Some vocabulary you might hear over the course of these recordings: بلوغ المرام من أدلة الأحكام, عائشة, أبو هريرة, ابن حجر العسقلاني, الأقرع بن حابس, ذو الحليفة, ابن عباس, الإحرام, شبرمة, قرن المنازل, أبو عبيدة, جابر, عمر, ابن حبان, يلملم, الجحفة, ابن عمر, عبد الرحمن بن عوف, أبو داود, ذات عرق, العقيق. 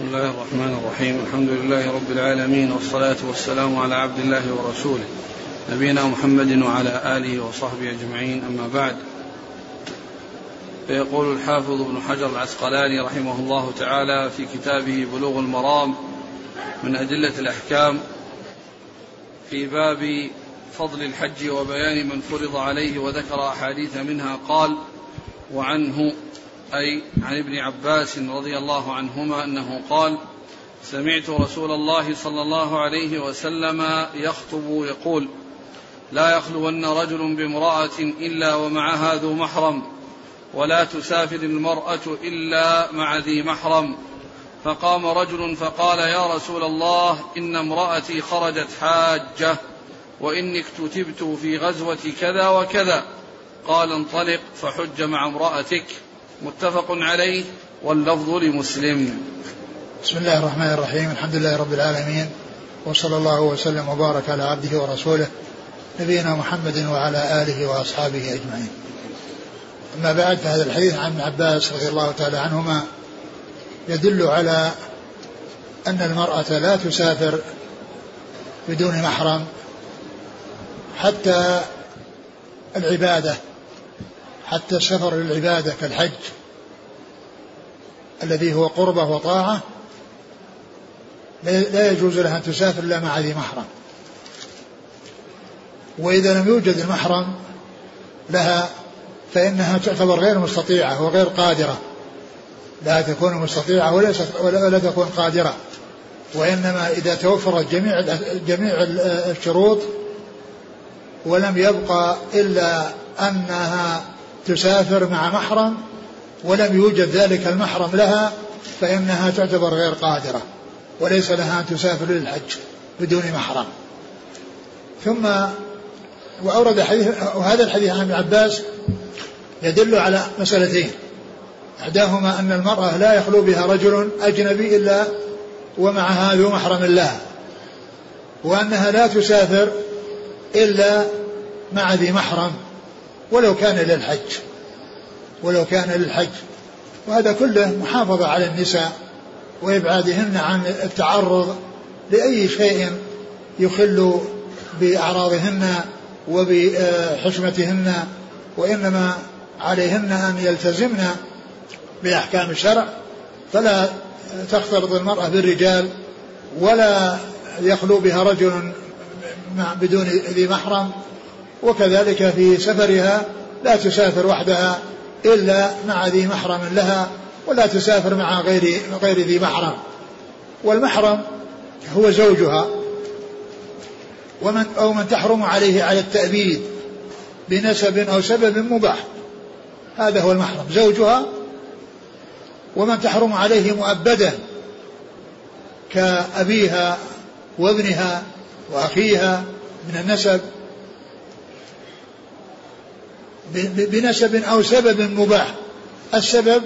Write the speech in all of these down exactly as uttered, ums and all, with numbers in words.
بسم الله الرحمن الرحيم. الحمد لله رب العالمين، والصلاة والسلام على عبد الله ورسوله نبينا محمد وعلى آله وصحبه أجمعين، أما بعد. فيقول الحافظ ابن حجر العسقلاني رحمه الله تعالى في كتابه بلوغ المرام من أدلة الأحكام في باب فضل الحج وبيان من فرض عليه، وذكر أحاديث منها. قال: وعنه أي عن ابن عباس رضي الله عنهما أنه قال: سمعت رسول الله صلى الله عليه وسلم يخطب يقول: لا يخلون رجل بامرأة إلا ومعها ذو محرم، ولا تسافر المرأة إلا مع ذي محرم. فقام رجل فقال: يا رسول الله، إن امرأتي خرجت حاجة، وإني اكتتبت في غزوة كذا وكذا. قال: انطلق فحج مع امرأتك. متفق عليه، واللفظ لمسلم. بسم الله الرحمن الرحيم. الحمد لله رب العالمين، وصلى الله وسلم وبارك على عبده ورسوله نبينا محمد وعلى آله وأصحابه أجمعين. أما بعد، فهذا الحديث عن ابن عباس رضي الله تعالى عنهما يدل على أن المرأة لا تسافر بدون محرم، حتى العبادة، حتى السفر للعبادة كالحج الذي هو قربة وطاعة، لا يجوز لها أن تسافر إلا مع ذي محرم. وإذا لم يوجد المحرم لها فإنها تعتبر غير مستطيعة وغير قادرة، لا تكون مستطيعة ولا تكون قادرة. وإنما إذا توفرت جميع جميع الشروط ولم يبقى إلا أنها تسافر مع محرم ولم يوجد ذلك المحرم لها، فإنها تعتبر غير قادرة، وليس لها أن تسافر للحج بدون محرم. ثم وأورد حديث، وهذا الحديث عن ابن عباس يدل على مسألتين: إحداهما أن المرأة لا يخلو بها رجل أجنبي إلا ومعها ذو محرم الله، وأنها لا تسافر إلا مع ذي محرم ولو كان للحج ولو كان للحج وهذا كله محافظة على النساء وإبعادهن عن التعرض لأي شيء يخل بأعراضهن وبحشمتهن، وإنما عليهن أن يلتزمن بأحكام الشرع، فلا تختلط المرأة بالرجال، ولا يخلو بها رجل بدون ذي محرم. وكذلك في سفرها لا تسافر وحدها إلا مع ذي محرم لها، ولا تسافر مع غير, غير ذي محرم. والمحرم هو زوجها ومن أو من تحرم عليه على التأبيد بنسب أو سبب مباح، هذا هو المحرم، زوجها ومن تحرم عليه مؤبدا كأبيها وابنها وأخيها من النسب بنسب أو سبب مباح. السبب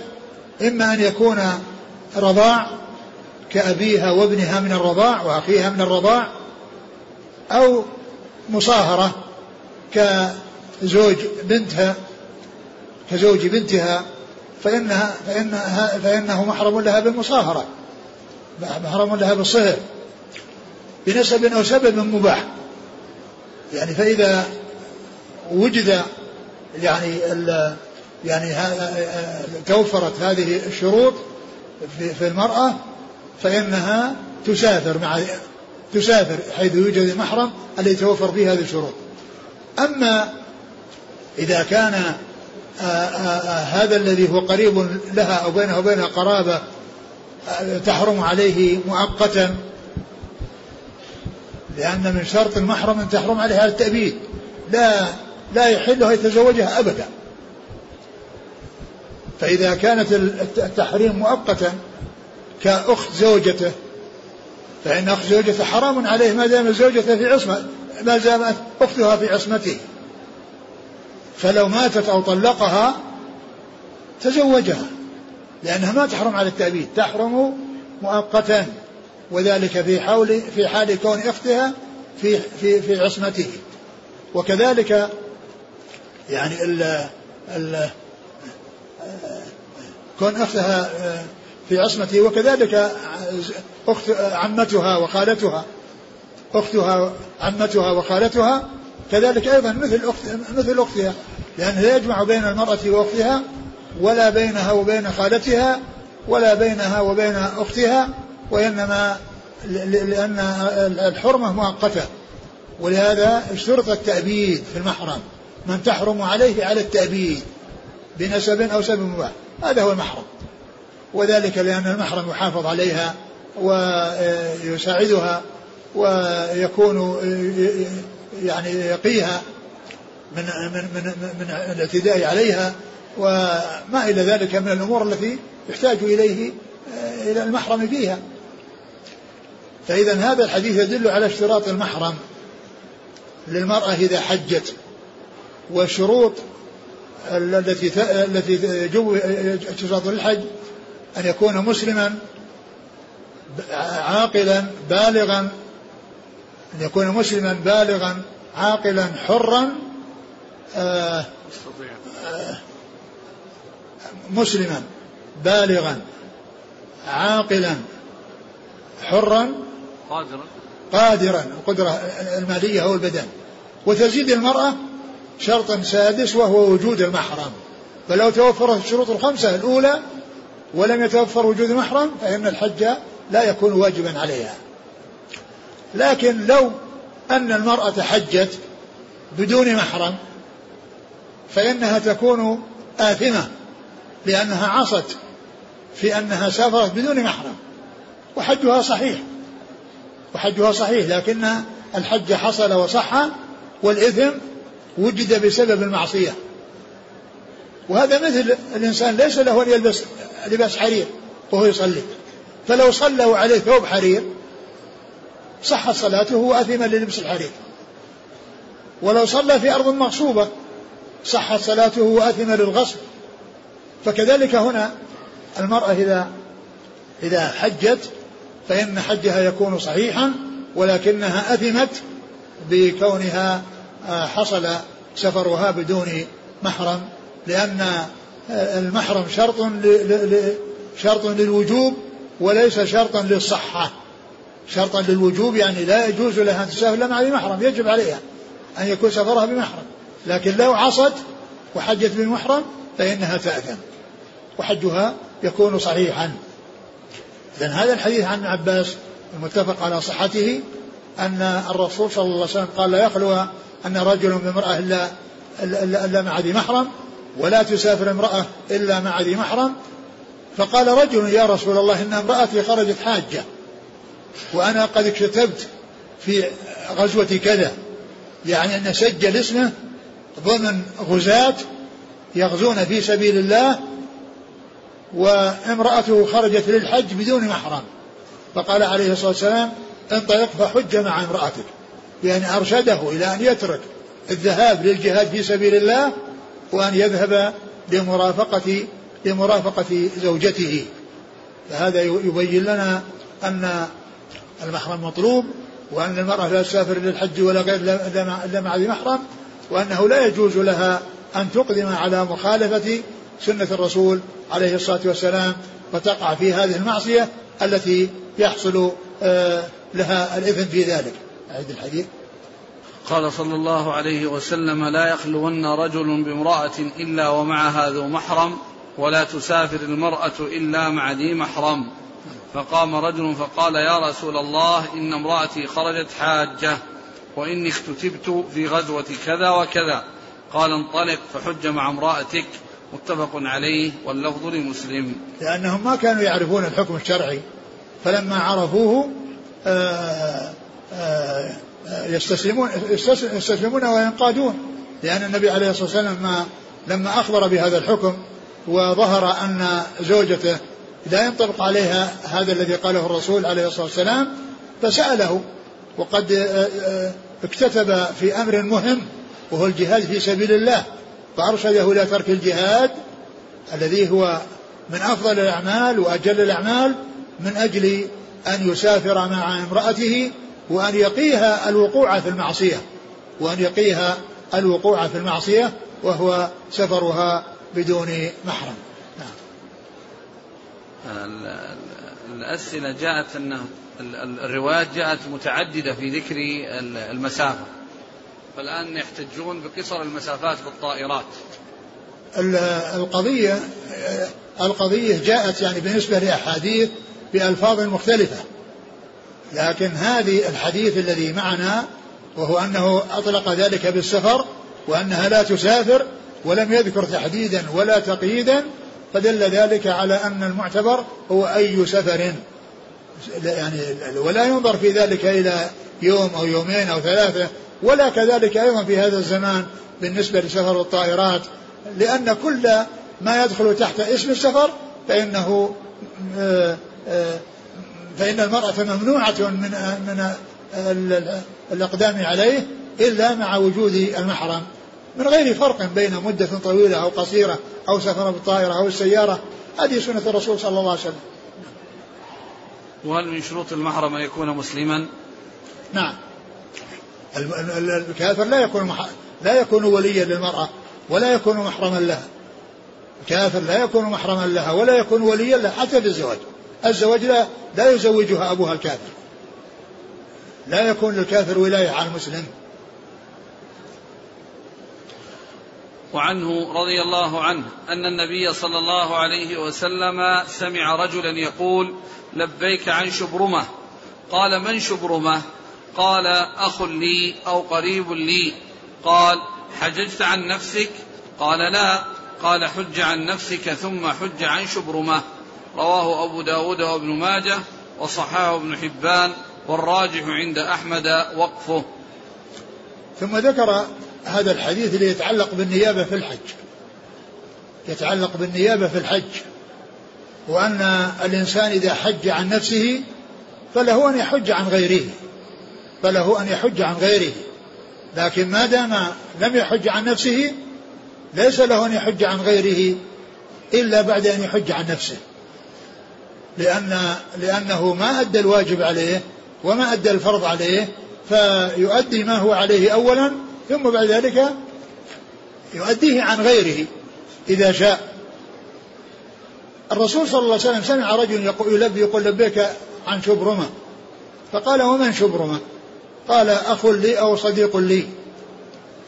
إما أن يكون رضاع كأبيها وابنها من الرضاع وأخيها من الرضاع، أو مصاهرة كزوج بنتها كزوج بنتها فإنها فإنها فإنه محرم لها بالمصاهرة، محرم لها بالصهر بنسب أو سبب مباح. يعني فإذا وجد يعني ال يعني توفرت هذه الشروط في المرأة فإنها تسافر مع تسافر حيث يوجد المحرم الذي توفر فيه هذه الشروط. أما إذا كان آآ آآ هذا الذي هو قريب لها أو بينها وبينها قرابة تحرم عليه مؤقتا، لأن من شرط المحرم أن تحرم عليها التأبيد، لا لا يحلها يتزوجها أبدا. فإذا كانت التحريم مؤقتا كأخت زوجته، فإن أخت زوجته حرام عليه ما دامت زوجته في عصمة، ما دامت أختها في عصمته، فلو ماتت أو طلقها تزوجها، لأنها ما تحرم على التأبيد، تحرم مؤقتا، وذلك في حول في حال كون أختها في في في عصمته. وكذلك يعني ال ال كون أختها في عصمته, وكذلك أخت عمتها وخالتها, أختها عمتها وخالتها كذلك أيضا مثل أخت مثل أختها, لأنه لا يجمع بين المرأة وأختها ولا بينها وبين خالتها ولا بينها وبين أختها, وإنما لأن الحرمة مؤقتة, ولهذا اشترط التأبيد في المحرم, من تحرم عليه على التأبيد بنسب أو سبب مباح, هذا هو المحرم, وذلك لأن المحرم يحافظ عليها ويساعدها ويكون يعني يقيها من من من من الاعتداء عليها وما إلى ذلك من الأمور التي يحتاج إليه إلى المحرم فيها. فإذا هذا الحديث يدل على اشتراط المحرم للمرأة إذا حجت, والشروط التي التي تشترط للحج أن يكون مسلما عاقلا بالغا, أن يكون مسلما بالغا عاقلا حرا آآ آآ مسلما بالغا عاقلا حرا قادرا قادرا القدرة المالية أو البدن. وتزيد المرأة شرطا سادس وهو وجود المحرم, فلو توفرت الشروط الخمسة الأولى ولم يتوفر وجود المحرم فإن الحج لا يكون واجبا عليها. لكن لو أن المرأة حجت بدون محرم فإنها تكون آثمة, لأنها عصت في أنها سافرت بدون محرم, وحجها صحيح وحجها صحيح لكن الحج حصل وصح والإثم وجد بسبب المعصية. وهذا مثل الإنسان ليس له أن يلبس لباس حرير وهو يصلي, فلو صلوا عليه ثوب حرير صحت صلاته وأثما للبس الحرير, ولو صلى في أرض مغصوبة صحت صلاته وأثما للغصب. فكذلك هنا المرأة إذا إذا حجت فإن حجها يكون صحيحا, ولكنها أثمت بكونها حصل سفرها بدون محرم, لأن المحرم شرط شرط للوجوب وليس شرطا للصحة, شرطا للوجوب يعني لا يجوز لها أن تسافر مع المحرم, يجب عليها أن يكون سفرها بمحرم, لكن لو عصت وحجت بالمحرم فإنها تأثم وحجها يكون صحيحا. إذن هذا الحديث عن عباس المتفق على صحته أن الرسول صلى الله عليه وسلم قال لا يخلو أن رجل بامرأة إلا, إلا, إلا مع ذي محرم, ولا تسافر امرأة إلا مع ذي محرم. فقال رجل يا رسول الله إن امرأتي خرجت حاجة وأنا قد اكتتبت في غزوة كذا, يعني أن سجل اسمه ضمن غزاة يغزون في سبيل الله, وامرأته خرجت للحج بدون محرم, فقال عليه الصلاة والسلام انطلق فحج مع امرأتك, يعني أرشده إلى أن يترك الذهاب للجهاد في سبيل الله وأن يذهب لمرافقة لمرافقة زوجته. فهذا يبين لنا أن المحرم مطلوب, وأن المرأة لا تسافر للحج ولا غير إلا مع ذي محرم, وأنه لا يجوز لها أن تقدم على مخالفة سنة الرسول عليه الصلاة والسلام فتقع في هذه المعصية التي يحصل لها الإثم في ذلك. أعيد الحديث. قال صلى الله عليه وسلم لا يخلون رجل بامرأة إلا ومعها ذو محرم, ولا تسافر المرأة إلا مع ذي محرم. فقام رجل فقال يا رسول الله إن امرأتي خرجت حاجة وإني اكتتبت في غزوة كذا وكذا, قال انطلق فحج مع امرأتك, متفق عليه واللفظ لمسلم. لأنهم ما كانوا يعرفون الحكم الشرعي, فلما عرفوه يستسلمون, يستسلمون وينقادون, لأن النبي عليه الصلاة والسلام لما أخبر بهذا الحكم وظهر أن زوجته لا ينطبق عليها هذا الذي قاله الرسول عليه الصلاة والسلام فسأله, وقد اكتتب في أمر مهم وهو الجهاد في سبيل الله, فأرشده إلى ترك الجهاد الذي هو من أفضل الأعمال وأجل الأعمال, من أجل أن يسافر مع امرأته وأن يقيها الوقوع في المعصية, وأن يقيها الوقوع في المعصية وهو سفرها بدون محرم. الأسئلة جاءت أنه الروايات جاءت متعددة في ذكر المسافة، فالآن يحتجون بقصر المسافات بالطائرات. القضية القضية جاءت يعني بالنسبة لأحاديث بألفاظ مختلفة، لكن هذه الحديث الذي معنا وهو أنه أطلق ذلك بالسفر وأنها لا تسافر ولم يذكر تحديدا ولا تقييدا، فدل ذلك على أن المعتبر هو أي سفر، يعني ولا ينظر في ذلك إلى يوم أو يومين أو ثلاثة، ولا كذلك أيضا في هذا الزمان بالنسبة لسفر الطائرات، لأن كل ما يدخل تحت اسم السفر فإنه فإن المرأة ممنوعة من من الأقدام عليه إلا مع وجود المحرم، من غير فرق بين مدة طويلة أو قصيرة أو سفر بالطائرة أو السيارة. هذه سنة الرسول صلى الله عليه وسلم. وهل من شروط المحرم أن يكون مسلما؟ نعم، الكافر لا يكون مح... لا يكون وليا للمرأة ولا يكون محرما لها. الكافر لا يكون محرما لها ولا يكون وليا لها حتى بالزواج. الزواج لا, لا يزوجها أبوها الكافر، لا يكون للكافر ولاية على المسلم. وعنه رضي الله عنه أن النبي صلى الله عليه وسلم سمع رجلا يقول لبيك عن شبرمة، قال من شبرمة؟ قال أخ لي أو قريب لي. قال حججت عن نفسك؟ قال لا. قال حج عن نفسك ثم حج عن شبرمة. رواه أبو داود وابن ماجه وصححه ابن حبان، والراجح عند أحمد وقفه. ثم ذكر هذا الحديث اللي يتعلق بالنيابة في الحج، يتعلق بالنيابة في الحج، وأن الإنسان إذا حج عن نفسه فله أن يحج عن غيره، فله أن يحج عن غيره، لكن ما دام لم يحج عن نفسه ليس له أن يحج عن غيره إلا بعد أن يحج عن نفسه، لأن لأنه ما أدى الواجب عليه وما أدى الفرض عليه، فيؤدي ما هو عليه أولا ثم بعد ذلك يؤديه عن غيره إذا شاء. الرسول صلى الله عليه وسلم سمع رجل يلبي يقول لبيك عن شبرمة، فقال ومن شبرمة؟ قال أخ لي أو صديق لي.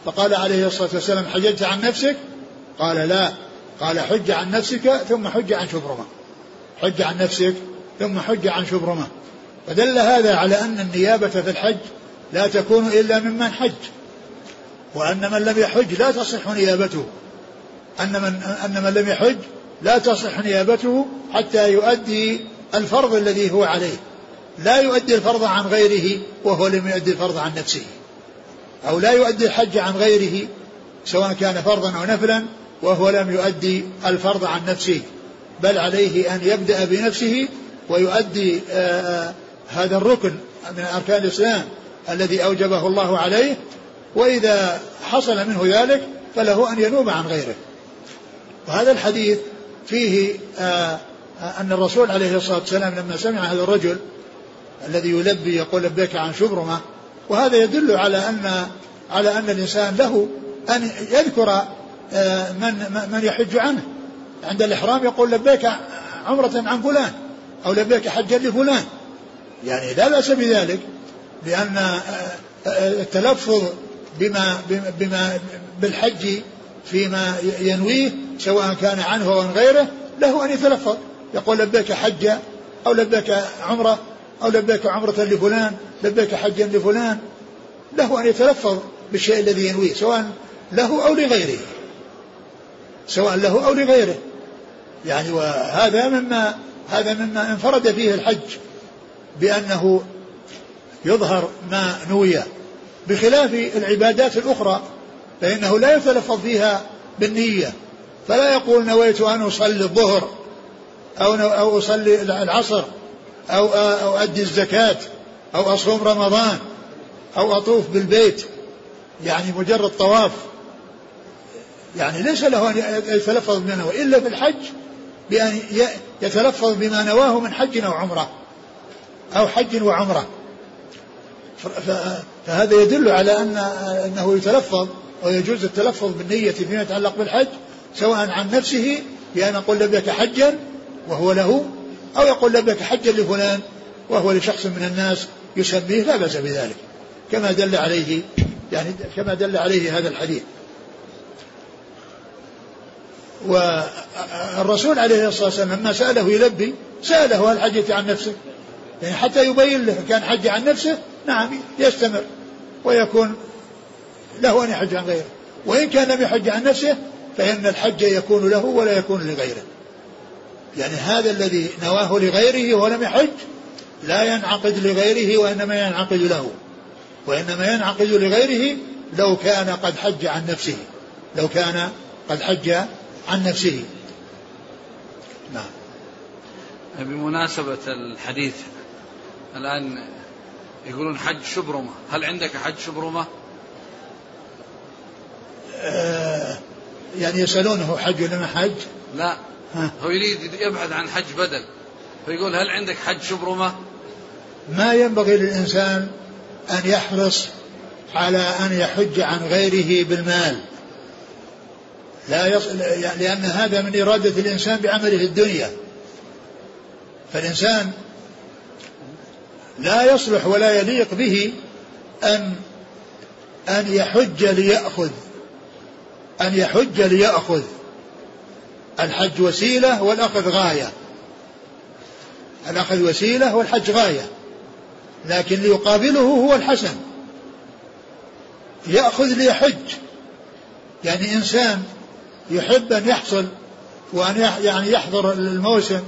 فقال عليه الصلاة والسلام حججت عن نفسك؟ قال لا. قال حج عن نفسك ثم حج عن شبرمة، حج عن نفسك ثم حج عن شبرمة. فدل هذا على أن النيابة في الحج لا تكون إلا ممن حج، وأن من لم يحج لا تصح نيابته، أن من, أن من لم يحج لا تصح نيابته حتى يؤدي الفرض الذي هو عليه، لا يؤدي الفرض عن غيره وهو لم يؤدي الفرض عن نفسه، أو لا يؤدي الحج عن غيره سواء كان فرضا أو نفلا وهو لم يؤدي الفرض عن نفسه، بل عليه أن يبدأ بنفسه ويؤدي هذا الركن من أركان الإسلام الذي أوجبه الله عليه، وإذا حصل منه ذلك فله أن ينوب عن غيره. وهذا الحديث فيه أن الرسول عليه الصلاة والسلام لما سمع هذا الرجل الذي يلبي يقول لبيك عن شبرمة، وهذا يدل على أن على أن الإنسان له أن يذكر من من يحج عنه عند الإحرام، يقول لبيك عمرة عن فلان أو لبيك حجا لفلان، يعني لا بأس بذلك، لأن التلفظ بما بما بالحج فيما ينويه سواء كان عنه أو عن غيره له أن يتلفظ، يقول لبيك حجة أو لبيك عمرة أو لبيك عمرة لفلان، لبيك حجا لفلان، له أن يتلفظ بالشيء الذي ينويه سواء له أو لغيره، سواء له أو لغيره، يعني وهذا مما هذا مما انفرد فيه الحج بأنه يظهر ما نويه، بخلاف العبادات الأخرى فإنه لا يتلفظ فيها بالنية، فلا يقول نويت أن أصلي الظهر أو أو أصلي العصر أو أؤدي الزكاة أو أصوم رمضان أو أطوف بالبيت، يعني مجرد طواف، يعني ليس له أن يتلفظ بما نواه إلا في الحج بأن يتلفظ بما نواه من حج أو عمرة أو حج وعمرة، فهذا يدل على أن أنه يتلفظ ويجوز التلفظ بالنية فيما يتعلق بالحج، سواء عن نفسه بأن أقول لبيك حجا وهو له أو يقول لبيك حجا لفلان وهو لشخص من الناس يسميه لا بأس بذلك، كما دل عليه يعني كما دل عليه هذا الحديث. والرسول عليه الصلاة والسلام لما سأله يلبي سأله هل حجت عن نفسه، يعني حتى يبين له كان حج عن نفسه نعم يستمر ويكون له أن يحج عن غيره، وإن كان لم يحج عن نفسه فإن الحج يكون له ولا يكون لغيره. يعني هذا الذي نواه لغيره ولم يحج لا ينعقد لغيره وإنما ينعقد له، وإنما ينعقد لغيره لو كان قد حج عن نفسه لو كان قد حج عن نفسه. نعم. بمناسبة الحديث الآن يقولون حج شبرمة، هل عندك حج شبرمة؟ آه يعني يسألونه حج لما حج لا ها. هو يريد يبحث عن حج بدل فيقول هل عندك حج شبرمة؟ ما ينبغي للإنسان أن يحرص على أن يحج عن غيره بالمال، لا يصل، لأن هذا من إرادة الإنسان بعمله الدنيا، فالإنسان لا يصلح ولا يليق به أن أن يحج ليأخذ أن يحج ليأخذ الحج وسيلة والأخذ غاية، الأخذ وسيلة والحج غاية، لكن ليقابله هو الحسن. يأخذ ليحج، يعني إنسان يحب أن يحصل وأن يعني يحضر الموسم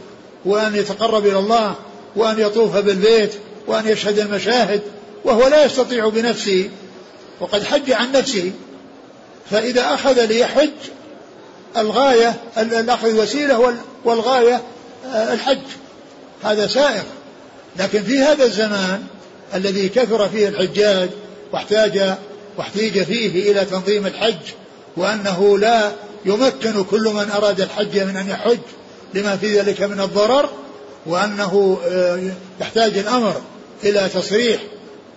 وأن يتقرب إلى الله وأن يطوف بالبيت وأن يشهد المشاهد وهو لا يستطيع بنفسه وقد حج عن نفسه، فإذا أخذ ليحج الغاية الأخذ وسيلة والغاية الحج، هذا سائغ. لكن في هذا الزمان الذي كثر فيه الحجاج واحتاج واحتيج فيه إلى تنظيم الحج وأنه لا يمكن كل من أراد الحج من أن يحج لما في ذلك من الضرر، وأنه يحتاج الأمر إلى تصريح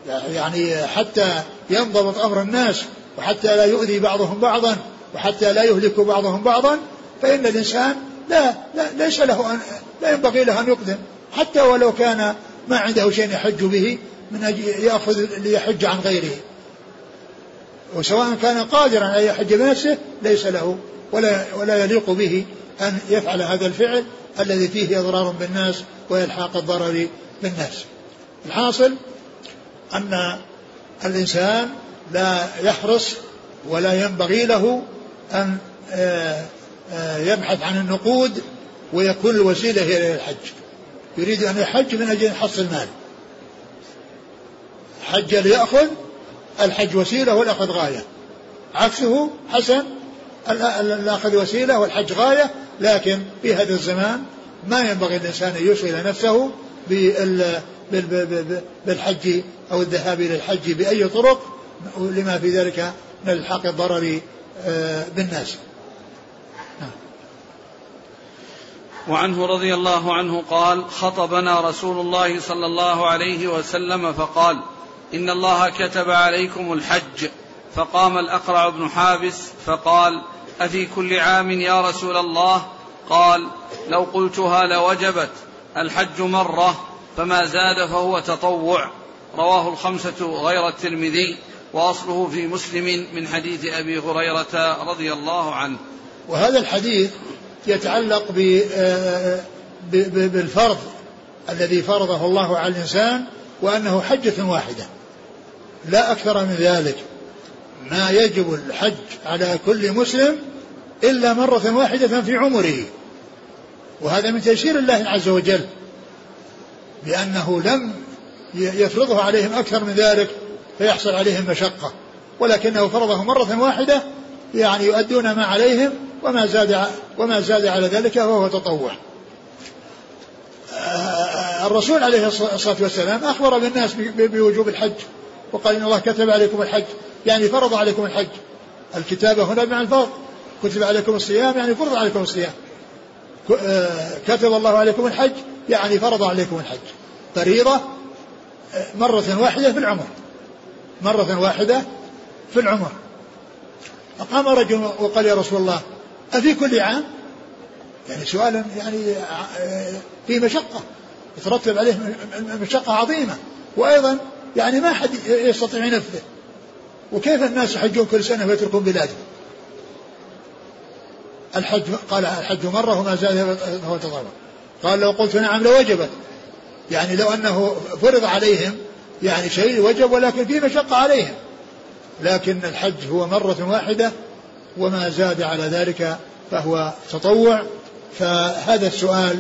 يعني حتى ينضبط أمر الناس وحتى لا يؤذي بعضهم بعضا وحتى لا يهلك بعضهم بعضا، فإن الإنسان لا, لا ليس له أن لا ينبغي له أن يقدم حتى ولو كان ما عنده شيء يحج به من أجل يأخذ ليحج عن غيره، وسواء كان قادرا أن يحج بنفسه ليس له ولا, ولا يليق به أن يفعل هذا الفعل الذي فيه إضرار بالناس وإلحاق الضرر بالناس. الحاصل أن الإنسان لا يحرص ولا ينبغي له أن يبحث عن النقود ويكون الوسيلة هي للحج، يريد أن يحج من أجل يحصل مال، حج ليأخذ الحج وسيلة والأخذ غاية، عكسه حسن الأخذ وسيلة والحج غاية. لكن في هذا الزمان ما ينبغي الإنسان أن يشغل نفسه بالحج أو الذهاب إلى الحج بأي طرق لما في ذلك من الحق الضرر بالناس. وعنه رضي الله عنه قال خطبنا رسول الله صلى الله عليه وسلم فقال إن الله كتب عليكم الحج، فقام الأقرع بن حابس فقال أفي كل عام يا رسول الله؟ قال لو قلتها لوجبت، الحج مرة فما زاد فهو تطوع. رواه الخمسة غير الترمذي، وأصله في مسلم من حديث أبي هريرة رضي الله عنه. وهذا الحديث يتعلق بالفرض الذي فرضه الله على الإنسان وأنه حجة واحدة لا أكثر من ذلك، ما يجب الحج على كل مسلم إلا مرة واحدة في عمره، وهذا من تيسير الله عز وجل بأنه لم يفرضه عليهم أكثر من ذلك فيحصل عليهم مشقة، ولكنه فرضه مرة واحدة يعني يؤدون ما عليهم وما زاد, وما زاد على ذلك وهو تطوع. الرسول عليه الصلاة والسلام أخبر بالناس بوجوب الحج وقال إن الله كتب عليكم الحج، يعني فرض عليكم الحج. الكتابة هنا بمعنى الفرض، كتب عليكم الصيام يعني فرض عليكم الصيام، كتب الله عليكم الحج يعني فرض عليكم الحج، فريضة مرة واحدة في العمر، مرة واحدة في العمر. فقام رجل وقال يا رسول الله أفي كل عام؟ يعني سؤال يعني فيه مشقة يترتب عليه مشقة عظيمة، وأيضا يعني ما حد يستطيع ينفذه، وكيف الناس يحجون كل سنة ويتركون بلاده؟ الحج قال الحج مرة وما زاد فهو تطوع. قال لو قلت نعم لوجبت، يعني لو أنه فرض عليهم يعني شيء وجب، ولكن فيه مشقة عليهم، لكن الحج هو مرة واحدة وما زاد على ذلك فهو تطوع. فهذا السؤال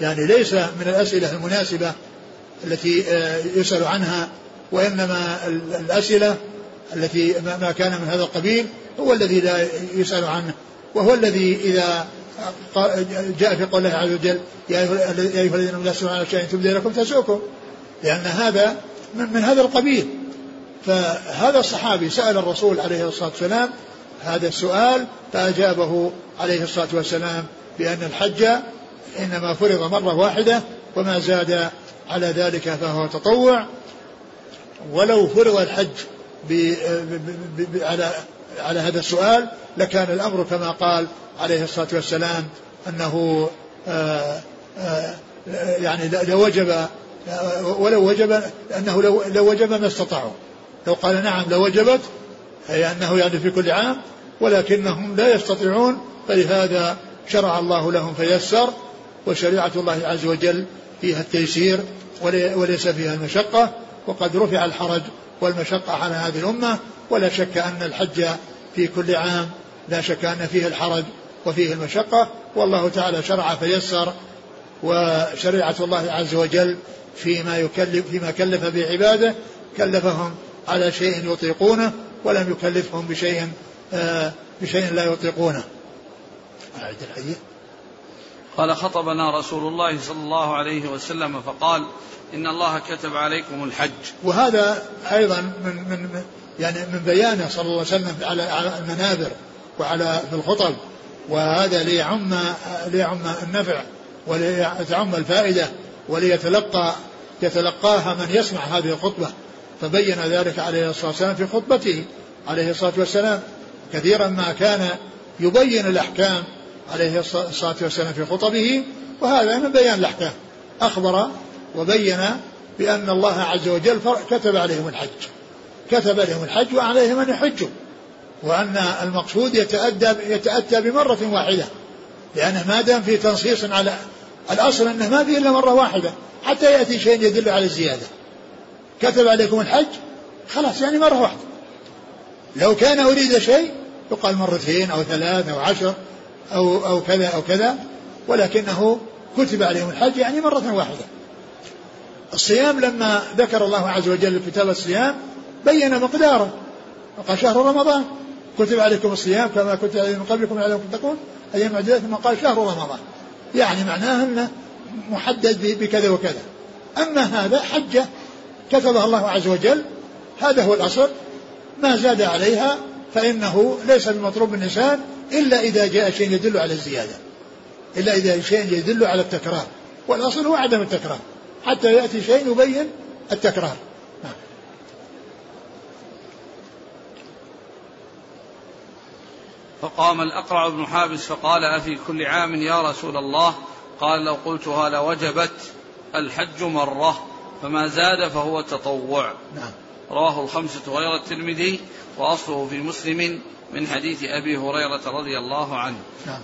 يعني ليس من الأسئلة المناسبة التي يسأل عنها، وإنما الأسئلة التي ما كان من هذا القبيل هو الذي لا يسأل عنه، وهو الذي إذا جاء في قوله عز وجل يا أيها الذين آمنوا لا تسألوا عن أشياء إن تبدوا لكم تسؤكم، لأن هذا من, من هذا القبيل. فهذا الصحابي سأل الرسول عليه الصلاة والسلام هذا السؤال فأجابه عليه الصلاة والسلام بأن الحج إنما فرض مرة واحدة وما زاد على ذلك فهو تطوع. ولو فرض الحج ب ب على على هذا السؤال لكان الأمر كما قال عليه الصلاة والسلام أنه آآ آآ يعني لو وجب، ولو وجب أنه لو, لو وجب ما استطاعوا، لو قال نعم لوجبت أي أنه يعني في كل عام، ولكنهم لا يستطيعون، فلهذا شرع الله لهم فيسر، وشريعة الله عز وجل فيها التيسير وليس فيها المشقة، وقد رفع الحرج والمشقة على هذه الأمة، ولا شك أن الحج في كل عام لا شك أن فيه الحرج وفيه المشقة، والله تعالى شرع فيسر. وشريعة الله عز وجل فيما يكلف فيما كلف بعباده كلفهم على شيء يطيقونه، ولم يكلفهم بشيء آه بشيء لا يطيقونه. أعيد الحديث. قال خطبنا رسول الله صلى الله عليه وسلم فقال إن الله كتب عليكم الحج. وهذا أيضا من من يعني من بيانه صلى الله عليه وسلم على على المنابر وعلى في الخطب، وهذا ليعم ليعم النفع وليعم الفائدة وليتلقى يتلقاها من يسمع هذه الخطبة، فبين ذلك عليه الصلاة والسلام في خطبته عليه الصلاة والسلام كثيرا ما كان يبين الأحكام عليه الصلاة والسلام في خطبه، وهذا من بيان الأحكام، أخبر وبين بأن الله عز وجل كتب عليهم الحج كتب عليهم الحج وعليهم أن يحجوا، وأن المقصود يتأتى بمرة واحدة، لأنه ما دام في تنصيص على الأصل أنه ما فيه إلا مرة واحدة حتى يأتي شيء يدل على الزيادة. كتب عليكم الحج خلاص يعني مرة واحدة، لو كان أريد شيء يقال مرتين أو ثلاث أو عشر أو, أو كذا أو كذا، ولكنه كتب عليهم الحج يعني مرة واحدة. الصيام لما ذكر الله عز وجل كتاب الصيام بين مقداره، وقال شهر رمضان كتب عليكم الصيام كما كتب عليكم قبلكم لعلكم تتقون أيام معدودات، ثم قال شهر رمضان، يعني معناه أنه محدد بكذا وكذا. أما هذا حجة كتبها الله عز وجل، هذا هو الأصل، ما زاد عليها فإنه ليس المطلوب من الإنسان إلا إذا جاء شيء يدل على الزيادة، إلا إذا شيء يدل على التكرار، والأصل هو عدم التكرار حتى يأتي شيء يبين التكرار. فقام الأقرع بن حابس فقال أفي كل عام يا رسول الله؟ قال لو قلتها لوجبت، الحج مرة فما زاد فهو تطوع. نعم. رواه الخمسة غير الترمذي، وأصله في مسلم من حديث أبي هريرة رضي الله عنه. نعم.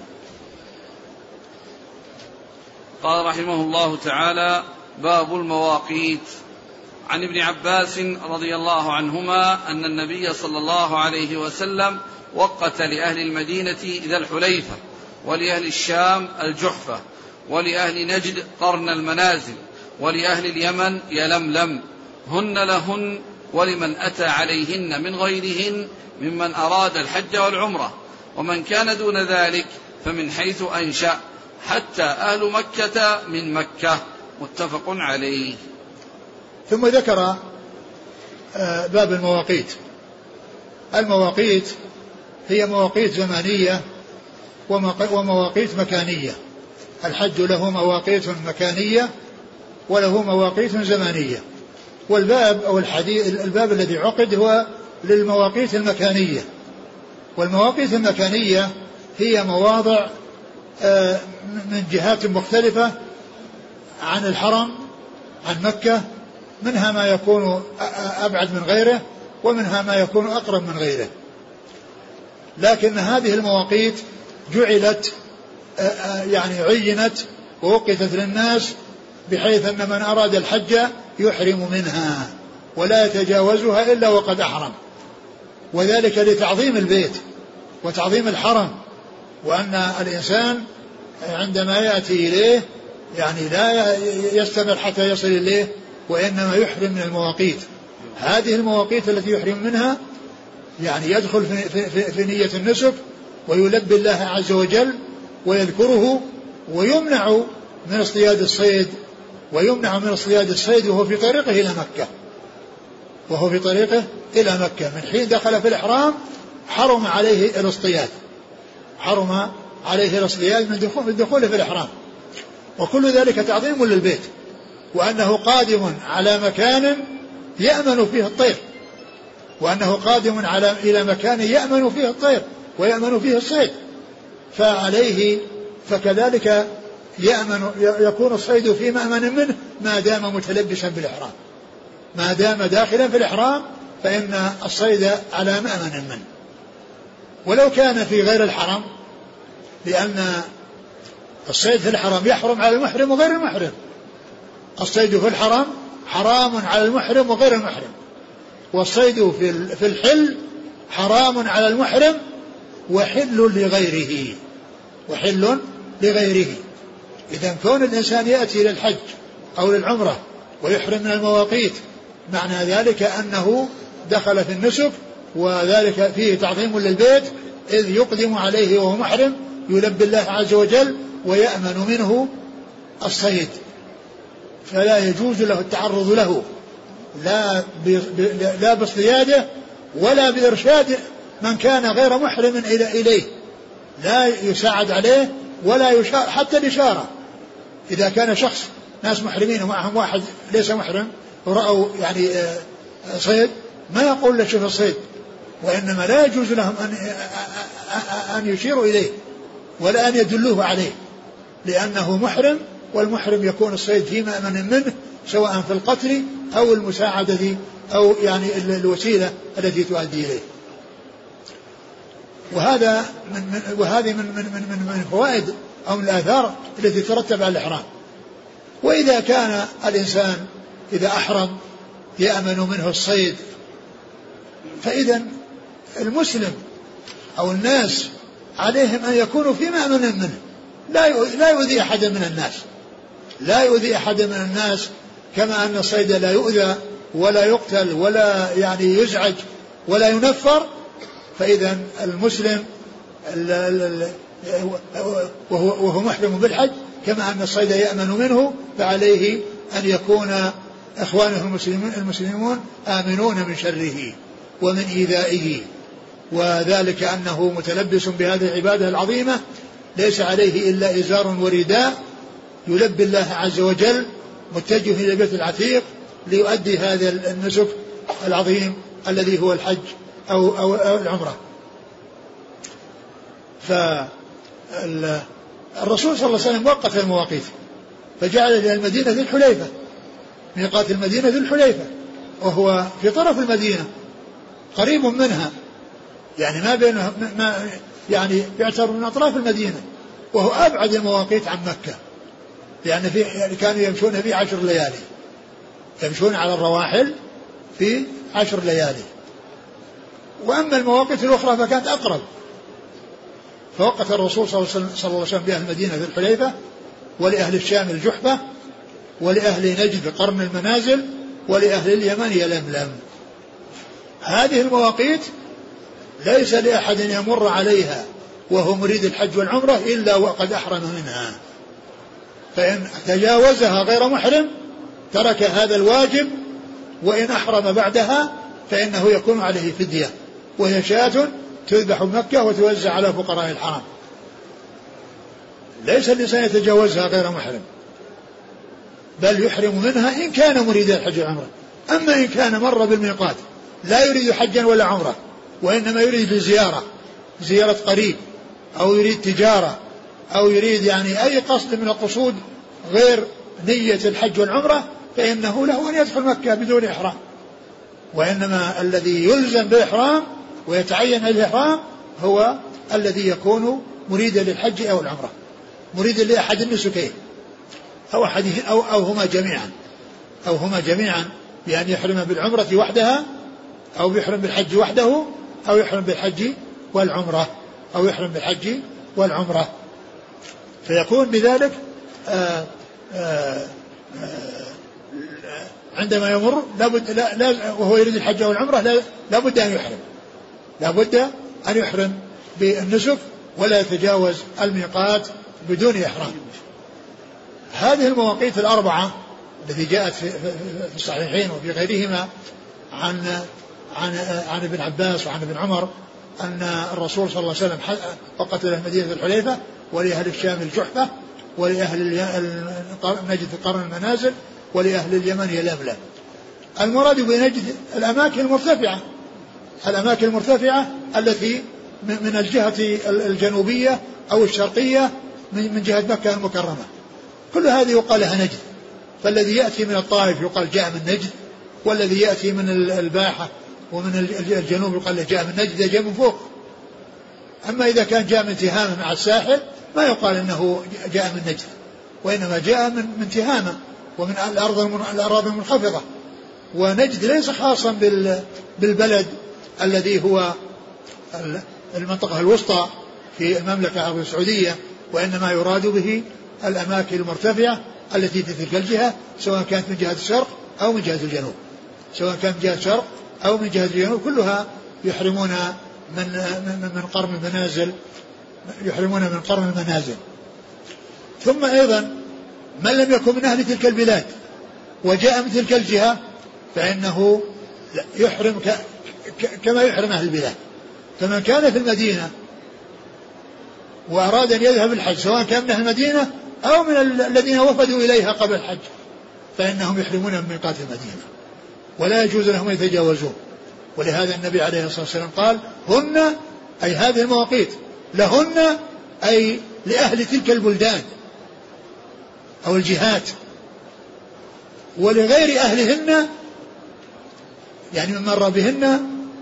قال رحمه الله تعالى باب المواقيت. عن ابن عباس رضي الله عنهما أن النبي صلى الله عليه وسلم وقت لأهل المدينة ذا الحليفة، ولأهل الشام الجحفة، ولأهل نجد قرن المنازل، ولأهل اليمن يلملم، هن لهن ولمن أتى عليهن من غيرهن ممن أراد الحج والعمرة، ومن كان دون ذلك فمن حيث أنشأ، حتى أهل مكة من مكة. متفق عليه. ثم ذكر باب المواقيت. المواقيت هي مواقيت زمانية ومواقيت مكانية، الحج له مواقيت مكانية وله مواقيت زمانية، والباب أو الحديث الباب الذي عقد هو للمواقيت المكانية. والمواقيت المكانية هي مواضع من جهات مختلفة عن الحرم عن مكة، منها ما يكون أبعد من غيره ومنها ما يكون أقرب من غيره، لكن هذه المواقيت جعلت يعني عينت ووقفت للناس بحيث أن من أراد الحج يحرم منها ولا يتجاوزها إلا وقد أحرم، وذلك لتعظيم البيت وتعظيم الحرم، وأن الإنسان عندما يأتي إليه يعني لا يستمر حتى يصل إليه، وإنما يحرم من المواقيت. هذه المواقيت التي يحرم منها يعني يدخل في, في, في نية النسك ويلبي الله عز وجل ويذكره، ويمنع من اصطياد الصيد ويمنع من اصطياد الصيد وهو في طريقه إلى مكة وهو في طريقه إلى مكة من حين دخل في الإحرام حرم عليه الاصطياد، حرم عليه الاصطياد من دخول الدخول في الإحرام. وكل ذلك تعظيم للبيت، وأنه قادم على مكان يأمن فيه الطير، وأنه قادم على إلى مكان يأمن فيه الطير ويأمن فيه الصيد، فعليه فكذلك يأمن يكون الصيد في مأمن منه ما دام متلبسا بالإحرام، ما دام داخلا في الإحرام فإن الصيد على مأمن منه ولو كان في غير الحرم، لأن الصيد في الحرم يحرم على المحرم وغير المحرم. الصيد في الحرم حرام على المحرم وغير المحرم، والصيد في الحل حرام على المحرم وحل لغيره وحل لغيره. إذا كون الإنسان يأتي للحج أو للعمرة ويحرم من المواقيت معنى ذلك أنه دخل في النسك، وذلك فيه تعظيم للبيت إذ يقدم عليه وهو محرم يلبي الله عز وجل ويأمن منه الصيد، فلا يجوز له التعرض له لا باصطياده ولا بإرشاد من كان غير محرم إليه، لا يساعد عليه ولا يشار حتى الإشارة. إذا كان شخص ناس محرمين ومعهم واحد ليس محرم ورأوا يعني صيد ما يقول له شوف الصيد، وإنما لا يجوز لهم أن يشيروا إليه ولا أن يدلوه عليه لأنه محرم، والمحرم يكون الصيد في مأمن منه سواء في القتل أو المساعدة أو يعني الوسيلة التي تؤدي إليه. وهذا من وهذه من من من من فوائد أو من الآثار التي ترتب على الإحرام. وإذا كان الإنسان إذا أحرم يأمن منه الصيد، فإذا المسلم أو الناس عليهم أن يكونوا في مأمن منه، لا يؤذي أحد من الناس، لا يؤذي أحد من الناس، كما أن الصيد لا يؤذى ولا يقتل ولا يعني يزعج ولا ينفر. فإذا المسلم وهو محرم بالحج كما أن الصيد يأمن منه، فعليه أن يكون إخوانه المسلمون, المسلمون آمنون من شره ومن إيذائه، وذلك أنه متلبس بهذه العبادة العظيمة، ليس عليه إلا إزار ورداء، يلبي الله عز وجل متجه إلى البيت العتيق ليؤدي هذا النسك العظيم الذي هو الحج أو, أو, أو العمرة. فالرسول صلى الله عليه وسلم وقف المواقيت فجعل إلى المدينة ذي الحليفة، ميقات المدينة ذي الحليفة وهو في طرف المدينة قريب منها، يعني ما بين ما يعني يعتبر من أطراف المدينة، وهو أبعد المواقيت عن مكة، لأن يعني كانوا يمشون في عشر ليالي، يمشون على الرواحل في عشر ليالي. وأما المواقيت الأخرى فكانت أقرب، فوقت الرسول صلى الله عليه وسلم بأهل المدينة ذي الحليفة، ولأهل الشام الجحفة، ولأهل نجد قرن المنازل، ولأهل اليمن يلملم. هذه المواقيت ليس لأحد يمر عليها وهو مريد الحج والعمرة إلا وقد أحرم منها، فإن تجاوزها غير محرم ترك هذا الواجب، وإن أحرم بعدها فإنه يكون عليه فدية، وهي شاة تذبح مكة وتوزع على فقراء الحرم. ليس الإنسان يتجاوزها غير محرم، بل يحرم منها إن كان مريد الحج والعمرة. أما إن كان مر بالميقات لا يريد حجا ولا عمرة، وإنما يريد زيارة زيارة قريب أو يريد تجارة أو يريد يعني أي قصد من القصود غير نية الحج والعمرة فإنه له أن يدخل مكة بدون إحرام. وإنما الذي يلزم بالإحرام ويتعين الإحرام هو الذي يكون مريدا للحج أو العمرة، مريدا لأحد النسكين أو أحده أو أو هما جميعا، أو هما جميعا، بأن يحرم بالعمرة وحدها أو يحرم بالحج وحده أو يحرم بالحج والعمرة أو يحرم بالحج والعمرة فيكون بذلك آآ آآ آآ عندما يمر لابد لا لا وهو يريد الحج والعمرة لا لابد أن يحرم، لابد أن يحرم بالنسك ولا يتجاوز الميقات بدون إحرام. هذه المواقيت الأربعة التي جاءت في الصحيحين وفي غيرهما عن عن عن ابن عباس وعن ابن عمر أن الرسول صلى الله عليه وسلم فقط له مدينة الحليفة ولأهل الشام الجحفة ولأهل نجد القرن المنازل ولأهل اليمن يلملم. المراد بنجد الأماكن المرتفعة، الأماكن المرتفعة التي من الجهة الجنوبية أو الشرقية من جهة مكة المكرمة، كل هذه يقال لها نجد. فالذي يأتي من الطائف يقال جاء من نجد، والذي يأتي من الباحة ومن الجنوب يقال له جاء من نجد، جاء من فوق. أما إذا كان جاء من تهامة مع الساحل ما يقال أنه جاء من نجد، وإنما جاء من تهامة ومن الأراضي المنخفضة. ونجد ليس خاصا بالبلد الذي هو المنطقة الوسطى في المملكة العربية السعودية، وإنما يراد به الأماكن المرتفعة التي في تلك الجهة، سواء كانت من جهة الشرق أو من جهة الجنوب، سواء كانت من جهة الشرق أو من جهة الجنوب كلها يحرمون من من قرن المنازل، يحرمون من قرن المنازل. ثم أيضا من لم يكن من أهل تلك البلاد وجاء من تلك الجهة فإنه يحرم كما يحرم أهل البلاد. فمن كان في المدينة وأراد أن يذهب الحج، سواء كان من أهل المدينة أو من الذين وفدوا إليها قبل الحج، فإنهم يحرمون من ميقات المدينة ولا يجوز لهم يتجاوزون. ولهذا النبي عليه الصلاة والسلام قال هن أي هذه المواقيت، لهن أي لأهل تلك البلدان أو الجهات، ولغير أهلهن يعني من مر بهن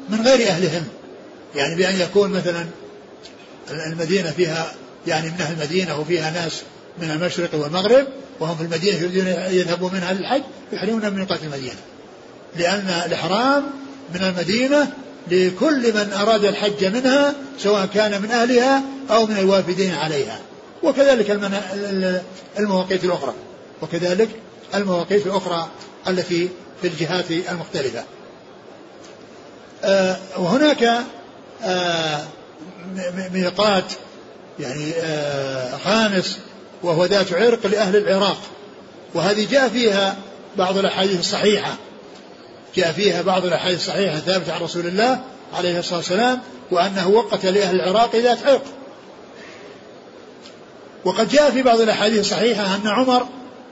من غير أهلهن، يعني بأن يكون مثلا المدينة فيها يعني من أهل المدينة وفيها ناس من المشرق والمغرب وهم في المدينة يريدون يذهبوا منها للحج يحرمون من ميقات المدينة، لأن الإحرام من المدينة لكل من أراد الحج منها سواء كان من أهلها أو من الوافدين عليها. وكذلك المواقيت الأخرى، وكذلك المواقيت الأخرى التي في الجهات المختلفة. آه وهناك آه ميقات يعني آه خامس وهو ذات عرق لأهل العراق، وهذه جاء فيها بعض الأحاديث الصحيحة، جاء فيها بعض الأحاديث الصحيحة ثابتة عن رسول الله عليه الصلاة والسلام وأنه وقت لأهل العراق ذات عرق. وقد جاء في بعض الأحاديث الصحيحة أن عمر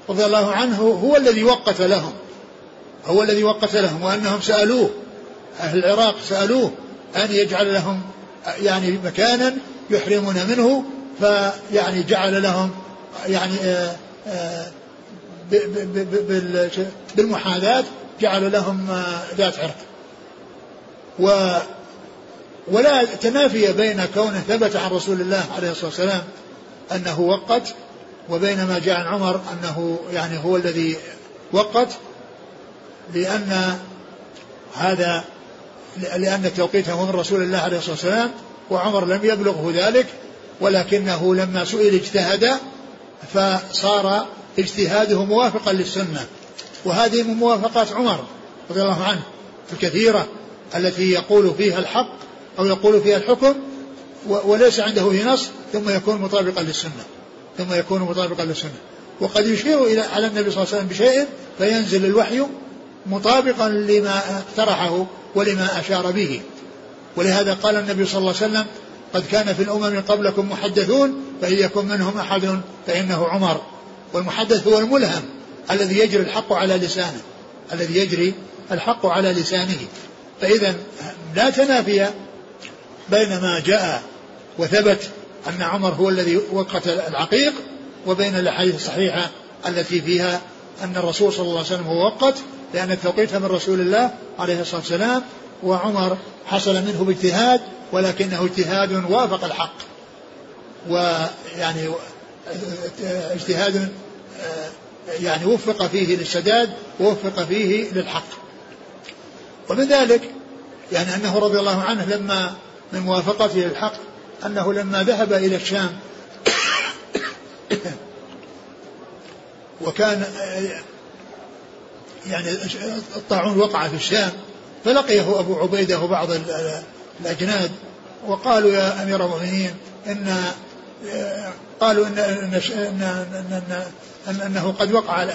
رضي الله عنه هو الذي وقت لهم، هو الذي وقت لهم، وأنهم سألوه، أهل العراق سألوه أن يجعل لهم يعني مكانا يحرمون منه، فيعني جعل لهم يعني آآ آآ بالمحاذاة جعل لهم ذات عرق. و ولا تنافي بين كونه ثبت عن رسول الله عليه الصلاة والسلام أنه وقت، وبينما جاء عن عمر أنه يعني هو الذي وقت، لأن هذا لأن التوقيت هو من رسول الله عليه الصلاة والسلام، وعمر لم يبلغه ذلك، ولكنه لما سئل اجتهد فصار اجتهاده موافقا للسنة. وهذه من موافقات عمر رضي الله عنه الكثيرة التي يقول فيها الحق أو يقول فيها الحكم وليس عنده في نص ثم يكون مطابقا للسنة، ثم يكون مطابقا للسنة. وقد يشير إلى على النبي صلى الله عليه وسلم بشيء فينزل الوحي مطابقا لما اقترحه ولما أشار به. ولهذا قال النبي صلى الله عليه وسلم قد كان في الأمم قبلكم محدثون فإن يكن منهم أحد فإنه عمر. والمحدث هو الملهم الذي يجري الحق على لسانه، الذي يجري الحق على لسانه. فإذا لا تنافي بين ما جاء وثبت أن عمر هو الذي وقت العقيق، وبين الأحاديث الصحيحة التي فيها أن الرسول صلى الله عليه وسلم هو وقت، لأن التوقيت من رسول الله عليه الصلاة والسلام، وعمر حصل منه باجتهاد ولكنه اجتهاد وافق الحق، ويعني اجتهاد يعني وفق فيه للسداد ووفق فيه للحق. ومن ذلك يعني أنه رضي الله عنه لما من موافقته للحق أنه لما ذهب إلى الشام وكان يعني الطاعون وقع في الشام، فلقيه أبو عبيدة وبعض الأجناد وقالوا يا أمير المؤمنين إن قالوا إن إن إن إن أنه قد وقع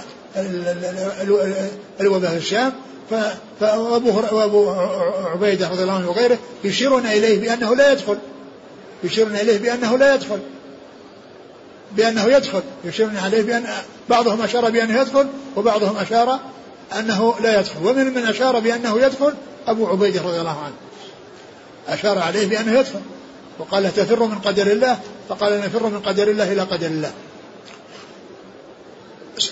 الوباء في الشام، فأبو عبيدة رضي الله عنه وغيره يشيرون إليه بأنه لا يدخل، يشيرون إليه بأنه لا يدخل بأنه يدخل يشيرون عليه بأن بعضهم أشار بأنه يدخل وبعضهم أشار أنه لا يدخل، ومن من أشار بأنه يدخل أبو عبيدة رضي الله عنه أشار عليه بأنه يدخل وقال تفر من قدر الله، فقال نفر من قدر الله إلى قدر الله.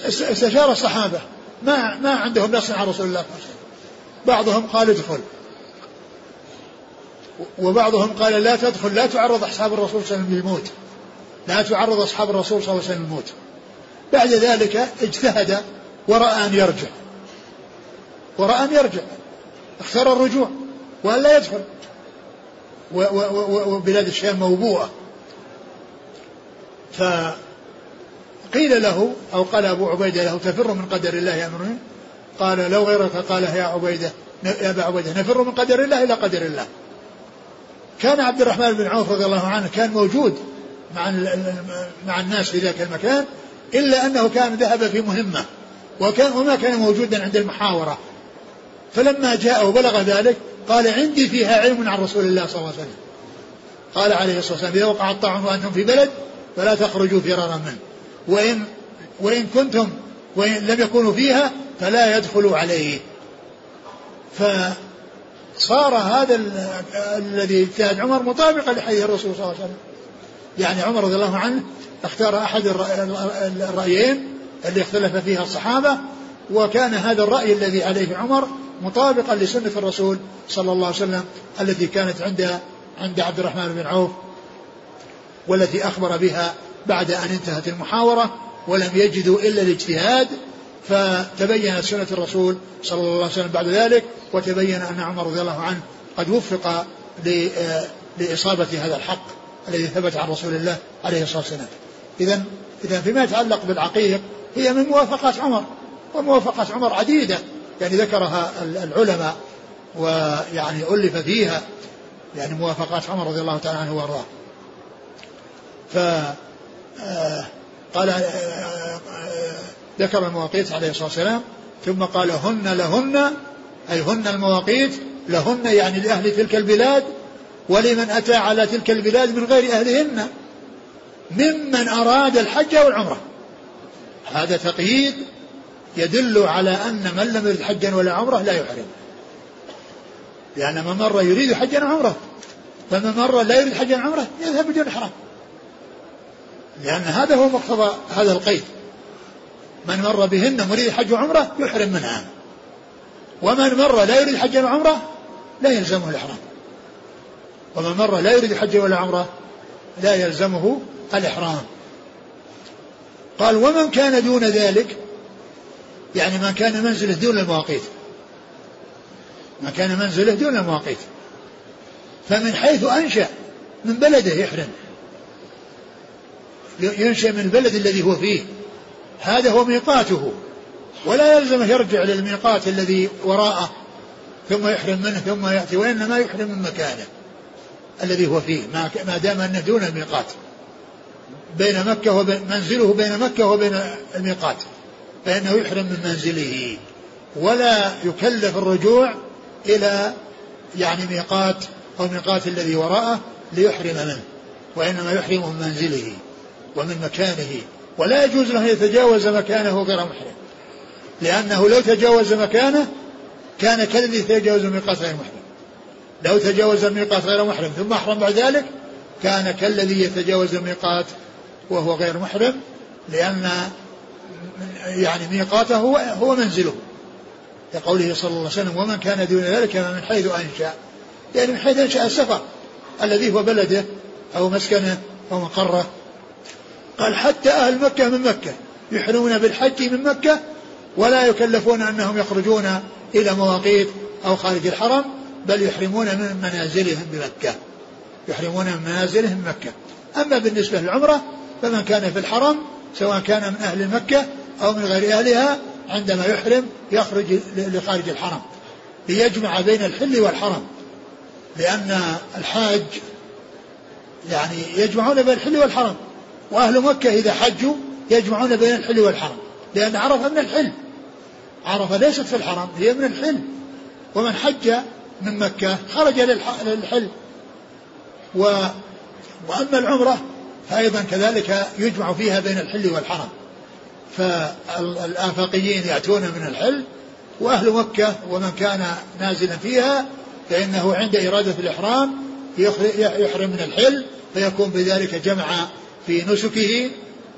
استشار الصحابة ما ما عندهم نص عن رسول الله، بعضهم قال ادخل وبعضهم قال لا تدخل، لا تعرض أصحاب الرسول صلى الله عليه وسلم للموت، لا تعرض أصحاب الرسول صلى الله عليه وسلم للموت. بعد ذلك اجتهد ورأى أن يرجع ورأى أن يرجع اختار الرجوع وأن لا يدخل، وبلاد الشام موبوءة. فقيل له أو قال أبو عبيدة له تفر من قدر الله يا أمرين، قال لو غيرك، قال يا عبيدة يا أبا عبيدة نفر من قدر الله إلى قدر الله. كان عبد الرحمن بن عوف رضي الله عنه كان موجود مع مع الناس في ذاك المكان، إلا أنه كان ذهب في مهمة وكان وما كان موجودا عند المحاورة، فلما جاء وبلغ ذلك قال عندي فيها علم عن رسول الله صلى الله عليه وسلم، قال عليه الصلاة والسلام إذا وقع الطاعون وأنتم في بلد فلا تخرجوا فرارا منه، وإن وإن كنتم وإن لم يكونوا فيها فلا يدخلوا عليه. فصار هذا الذي اجتهد عمر مطابقا لحديث الرسول صلى الله عليه وسلم، يعني عمر رضي الله عنه اختار أحد الرأيين اللي اختلف فيها الصحابة، وكان هذا الرأي الذي عليه عمر مطابقا لسنة الرسول صلى الله عليه وسلم التي كانت عند عند عبد الرحمن بن عوف، والتي أخبر بها بعد أن انتهت المحاورة ولم يجدوا إلا الاجتهاد، فتبينت سنة الرسول صلى الله عليه وسلم بعد ذلك، وتبين أن عمر رضي الله عنه قد وفق لإصابة هذا الحق الذي ثبت عن رسول الله عليه الصلاة والسلام. إذن إذا فيما يتعلق بالعقيق هي من موافقات عمر، وموافقات عمر عديدة يعني ذكرها العلماء ويعني ألف فيها، يعني موافقات عمر رضي الله تعالى عنه وارضاه. فقال ذكر المواقيت عليه الصلاة والسلام، ثم قال هن لهن، أي هن المواقيت لهن يعني لأهل تلك البلاد ولمن أتى على تلك البلاد من غير أهلهن ممن أراد الحج والعمرة. هذا تقييد يدل على أن من لم يرد حجا ولا عمرة لا يحرم، لأن من مر يريد حجا وعمرة، فمن مر لا يريد حجا وعمرة يذهب بدون إحرام، لأن هذا هو مقتضى هذا القيد، من مر بهن مريد حج وعمرة يحرم منها، ومن مر لا يريد حجا وعمرة لا يلزمه الإحرام، ومن مر لا يريد حج ولا عمرة لا يلزمه الإحرام. قال ومن كان دون ذلك، يعني من كان منزله دون المواقيت، من كان منزله دون المواقيت فمن حيث أنشأ من بلده يحرم، ينشأ من البلد الذي هو فيه، هذا هو ميقاته، ولا يلزم يرجع للميقات الذي وراءه ثم يحرم منه ثم يأتي، وإنما يحرم من مكانه الذي هو فيه ما دام أنه دون الميقات، بين مكة وبين منزله بين مكة وبين الميقات، فإنه يحرم من منزله ولا يكلف الرجوع إلى يعني ميقات أو ميقات الذي وراءه ليحرم منه، وإنما يحرم من منزله ومن مكانه، ولا يجوز له أن يتجاوز مكانه غير محرم، لأنه لو تجاوز مكانه كان كالذي يتجاوز ميقات غير محرم، لو تجاوز الميقات غير محرم ثم أحرم بعد ذلك كان كالذي يتجاوز الميقات وهو غير محرم, لأن يعني ميقاته هو, هو منزله, لقوله صلى الله عليه وسلم ومن كان دون ذلك من حيث أنشأ, يعني من حيث أنشأ السفر الذي هو بلده أو مسكنه أو مقره. قال حتى أهل مكة من مكة يحرمون بالحج من مكة ولا يكلفون أنهم يخرجون إلى مواقيت أو خارج الحرم, بل يحرمون من منازلهم بمكة, يحرمون من منازلهم مكة. أما بالنسبة للعمرة فمن كان في الحرم سواء كان من أهل مكة أو من غير أهلها عندما يحرم يخرج لخارج الحرم ليجمع بين الحل والحرم, لأن الحاج يعني يجمعون بين الحل والحرم, وأهل مكة إذا حجوا يجمعون بين الحل والحرم, لأن عرفة من الحل, عرفة ليست في الحرم, هي من الحل, ومن حج من مكة خرج للحل. و... وأما العمرة فأيضا كذلك يجمع فيها بين الحل والحرم, فالآفاقيين يأتون من الحل, وأهل مكة ومن كان نازلا فيها فإنه عند إرادة الإحرام يحرم من الحل, فيكون بذلك جمع في نسكه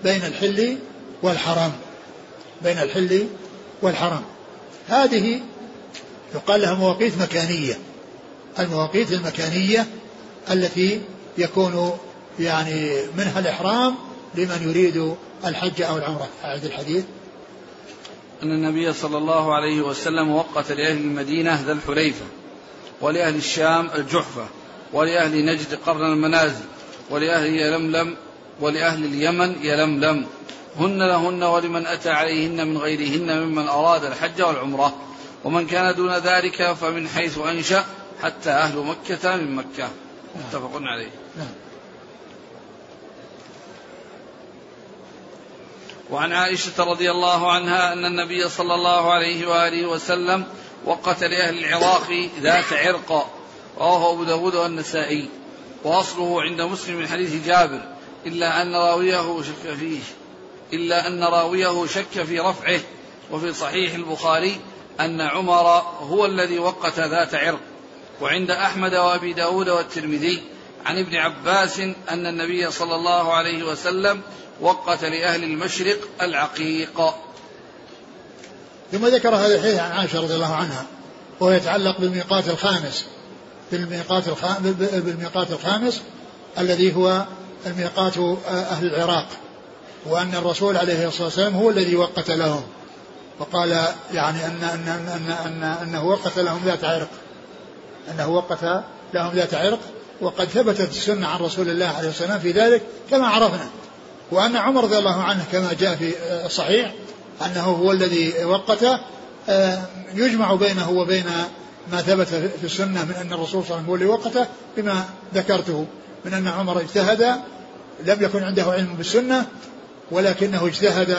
بين الحل والحرم, بين الحل والحرم. هذه يقال لها مواقيت مكانية, المواقيت المكانية التي يكون يعني منها الإحرام لمن يريد الحج أو العمرة. أعد الحديث. أن النبي صلى الله عليه وسلم وقت لأهل المدينة ذا الحليفة, ولأهل الشام الجحفة, ولأهل نجد قرن المنازل, ولأهل يلملم, ولأهل اليمن يلملم, هن لهن ولمن أتى عليهن من غيرهن ممن أراد الحج والعمرة, ومن كان دون ذلك فمن حيث أنشأ حتى أهل مكة من مكة. متفق عليه. وعن عائشة رضي الله عنها أن النبي صلى الله عليه وآله وسلم وقت لأهل العراق ذات عرق, رواه أبو داود والنسائي, وأصله عند مسلم من حديث جابر إلا أن راويه شك فيه إلا أن راويه شك في رفعه. وفي صحيح البخاري أن عمر هو الذي وقت ذات عرق. وعند أحمد وأبي داود والترمذي عن ابن عباس أن النبي صلى الله عليه وسلم وقت لأهل المشرق العقيق. ثم ذكر هذا الحديث عن عائشة رضي الله عنها وهو يتعلق بالميقات الخامس, بالميقات الخامس, بالميقات الخامس الذي هو الميقات أهل العراق, وأن الرسول عليه الصلاة والسلام هو الذي وقت لهم, وقال يعني أن أن أن أن أنه وقت لهم ذات عرق, أنه وقت لهم ذات عرق, وقد ثبتت السنة عن رسول الله عليه الصلاة والسلام في ذلك كما عرفنا. وأن عمر رضي الله عنه كما جاء في الصحيح أنه هو الذي وقته, يجمع بينه وبين ما ثبت في السنة من أن الرسول صلى الله عليه وسلم هو الذي وقته بما ذكرته من أن عمر اجتهد, لم يكن عنده علم بالسنة ولكنه اجتهد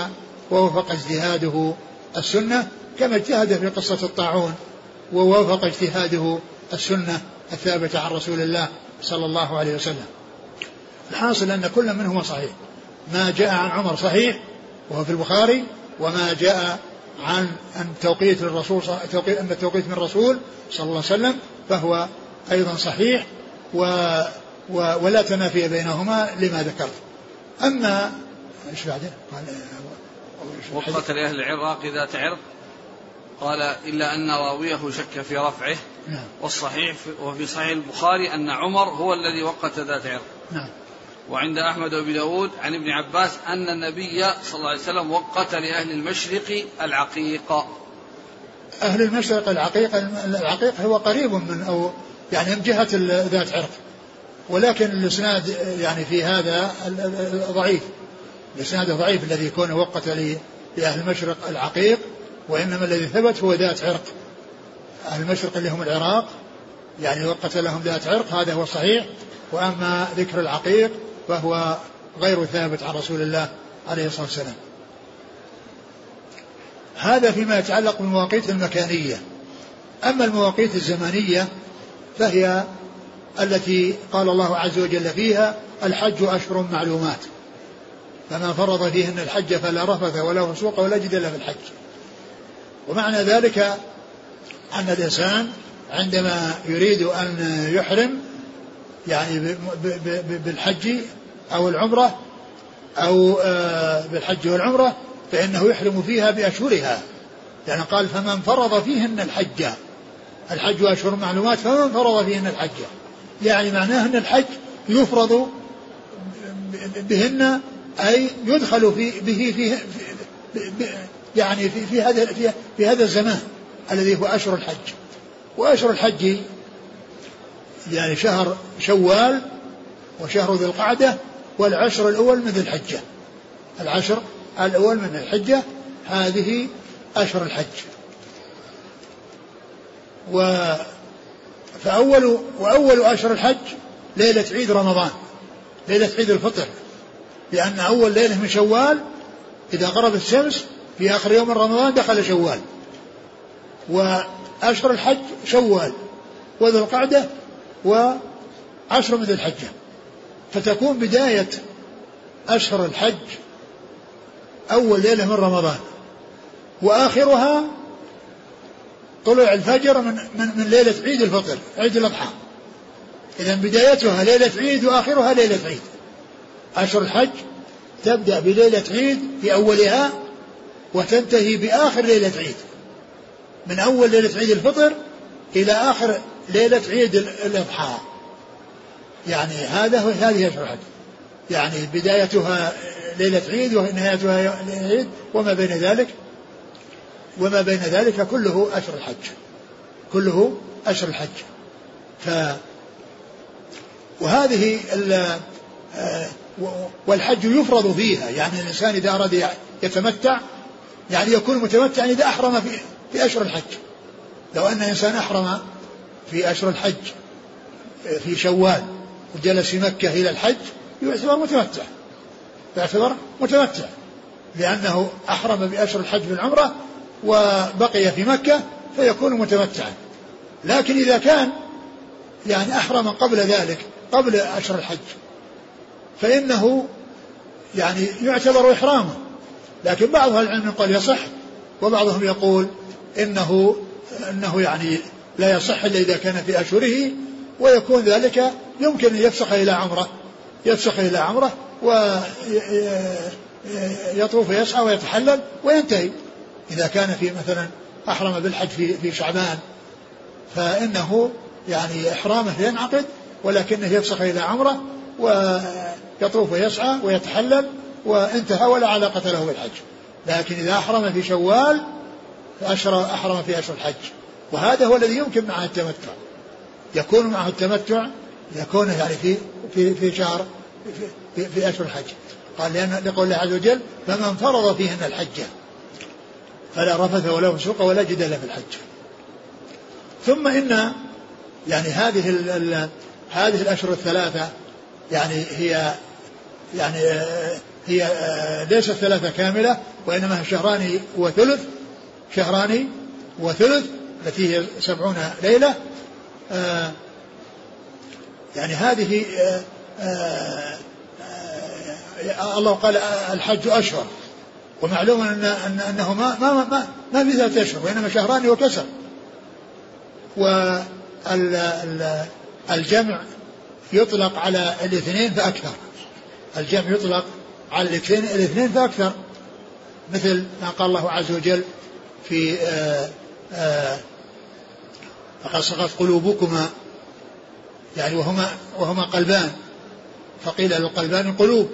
ووفق اجتهاده السنة, كما اجتهد في قصة الطاعون ووفق اجتهاده السنة الثابتة عن رسول الله صلى الله عليه وسلم. الحاصل أن كل منهما صحيح, ما جاء عن عمر صحيح وهو في البخاري, وما جاء عن أن توقيت الرسول أن التوقيت من الرسول صلى الله عليه وسلم فهو أيضا صحيح, و و ولا تنافي بينهما لما ذكرت. أما إيش بعده؟ وقت لأهل العراق ذات عرق, قال إلا أن راويه شك في رفعه. نعم. والصحيح وفي صحيح البخاري أن عمر هو الذي وقت ذات عرق. نعم. وعند أحمد وأبي داود عن ابن عباس أن النبي صلى الله عليه وسلم وقت لأهل المشرق العقيق. أهل المشرق العقيق, العقيق هو قريب من أو يعني من جهة ذات عرق, ولكن الإسناد يعني في هذا ضعيف, الإسناد ضعيف الذي يكون وقت لأهل المشرق العقيق, وإنما الذي ثبت هو ذات عرق, أهل المشرق اللي هم العراق يعني وقت لهم ذات عرق, هذا هو الصحيح. وأما ذكر العقيق فهو غير ثابت عن رسول الله عليه الصلاة والسلام. هذا فيما يتعلق بالمواقيت المكانية. أما المواقيت الزمانية فهي التي قال الله عز وجل فيها الحج أشهر معلومات فمن فرض فيهن الحج فلا رفث ولا فسوق ولا جدل في الحج. ومعنى ذلك أن الإنسان عندما يريد أن يحرم يعني بالحج أو العمرة أو بالحج والعمرة فإنه يحرم فيها بأشهرها، لأنه قال فمن فرض فيهن الحج، الحج أشهر معلومات، فمن فرض فيهن الحج يعني معناه أن الحج يفرض بهن، أي يدخل في به في يعني في, في هذا في, في هذا الزمان الذي هو أشهر الحج. وأشهر الحج يعني شهر شوال وشهر ذي القعدة والعشر الأول من ذي الحجة، العشر الأول من الحجة هذه أشهر الحج. و فأول وأول أشهر الحج ليلة عيد رمضان، ليلة عيد الفطر، لأن أول ليلة من شوال إذا غربت الشمس في آخر يوم رمضان دخل شوال. وأشهر الحج شوال وذو القعدة وعشر من ذي الحجة، فتكون بداية أشهر الحج أول ليلة من رمضان، وآخرها طلوع الفجر من, من, من ليلة عيد الفطر، عيد الأضحى. إذن بدايتها ليلة عيد وآخرها ليلة عيد. أشهر الحج تبدأ بليلة عيد في أولها وتنتهي بآخر ليلة عيد، من أول ليلة عيد الفطر إلى آخر ليلة عيد الأضحى. يعني هذا هو هذه أشهر الحج، يعني بدايتها ليلة عيد ونهايتها ليلة عيد وما بين ذلك، وما بين ذلك كله أشهر الحج، كله أشهر الحج. ف وهذه ال... والحج يفرض فيها، يعني الإنسان إذا أراد يتمتع يعني يكون متمتعا إذا أحرم في... في أشهر الحج. لو أن إنسان أحرم في أشهر الحج في شوال وجلس في مكة إلى الحج يعتبر متمتع، يعتبر متمتع لأنه أحرم بأشهر الحج بالعمرة وبقي في مكة فيكون متمتعا. لكن إذا كان يعني أحرم قبل ذلك، قبل أشهر الحج، فإنه يعني يعتبر إحرامه. لكن بعض أهل العلم قال يصح، وبعضهم يقول إنه إنه يعني لا يصح إلا إذا كان في أشهره، ويكون ذلك يمكن أن يفسخ إلى عمره، يفسخ إلى عمره ويطوف ويسعى ويتحلل وينتهي. إذا كان في مثلا أحرم بالحج في في شعبان فإنه يعني إحرامه ينعقد، ولكنه يفسخ إلى عمره ويطوف ويسعى ويتحلل وانتهى، ولا علاقة له بالحج. لكن إذا أحرم في شوال أحرم في أشهر الحج، وهذا هو الذي يمكن معه التمتع، يكون معه التمتع، يكون يعني في في في شهر في, في أشهر الحج. قال لأن لقول الله عز وجل فمن فرض فيهن الحج فلا رفث ولا فسوق ولا جدال في الحج. ثم إن يعني هذه ال ال هذه الأشهر الثلاثة يعني هي يعني هي ليست ثلاثة كاملة، وإنما شهران وثلث، شهران وثلث التي هي سبعون ليلة. آه يعني هذه آه آه آه الله قال الحج أشهر، ومعلوم أن أن أنه ما ما ما ما في ذات أشهر، وإنما شهران وكسر. والجمع يطلق على الاثنين فأكثر، الجمع يطلق على الاثنين الاثنين فأكثر، مثل ما قال الله عز وجل في آه آه فقد صغت قلوبكما، يعني وهما, وهما قلبان فقيل للقلبان قلوب.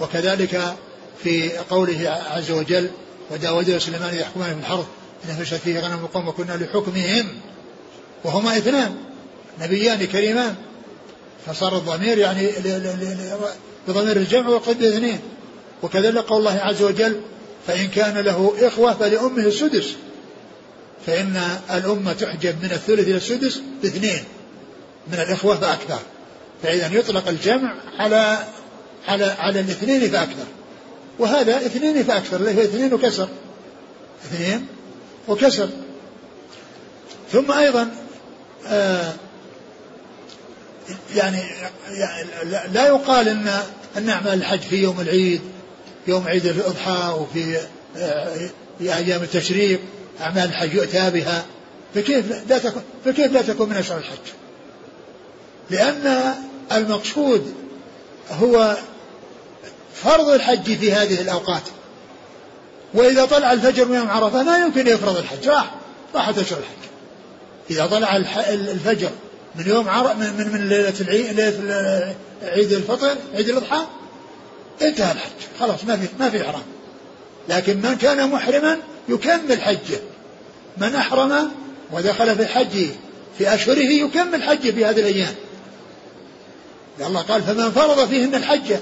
وكذلك في قوله عز وجل وداود وسليمان يحكمان في الحرث إن فشت فيه غنم القوم وكنا لحكمهم، وهما اثنان نبيان كريمان، فصار الضمير يعني بضمير الجمع وقد اثنين. وكذلك قول الله عز وجل فإن كان له إخوة فلأمه السدس، فإن الأمة تحجب من الثلث إلى السدس باثنين من الإخوة فأكثر. فإذا يطلق الجمع على على على الاثنين فأكثر، وهذا اثنين فأكثر اللي هي اثنين وكسر، اثنين وكسر. ثم أيضا آه يعني لا يقال إن أن نعمل الحج في يوم العيد، يوم عيد الأضحى وفي آه أيام التشريق أعمال الحج يؤتى بها، فكيف لا تكون, فكيف لا تكون من أشهر الحج؟ لأن المقصود هو فرض الحج في هذه الأوقات، وإذا طلع الفجر من يوم عرفة لا يمكن يفرض الحج، راح راحت أشهر الحج. إذا طلع الفجر من يوم عرفة من من ليلة العيد ليلة عيد الفطر عيد الأضحى انتهى الحج، خلاص ما في ما في إحرام. لكن من كان محرما يكمل حجه، من أحرم ودخل في الحج في أشهره يكمل حجه في هذه الأيام. الله قال فمن فرض فيهن الحجة،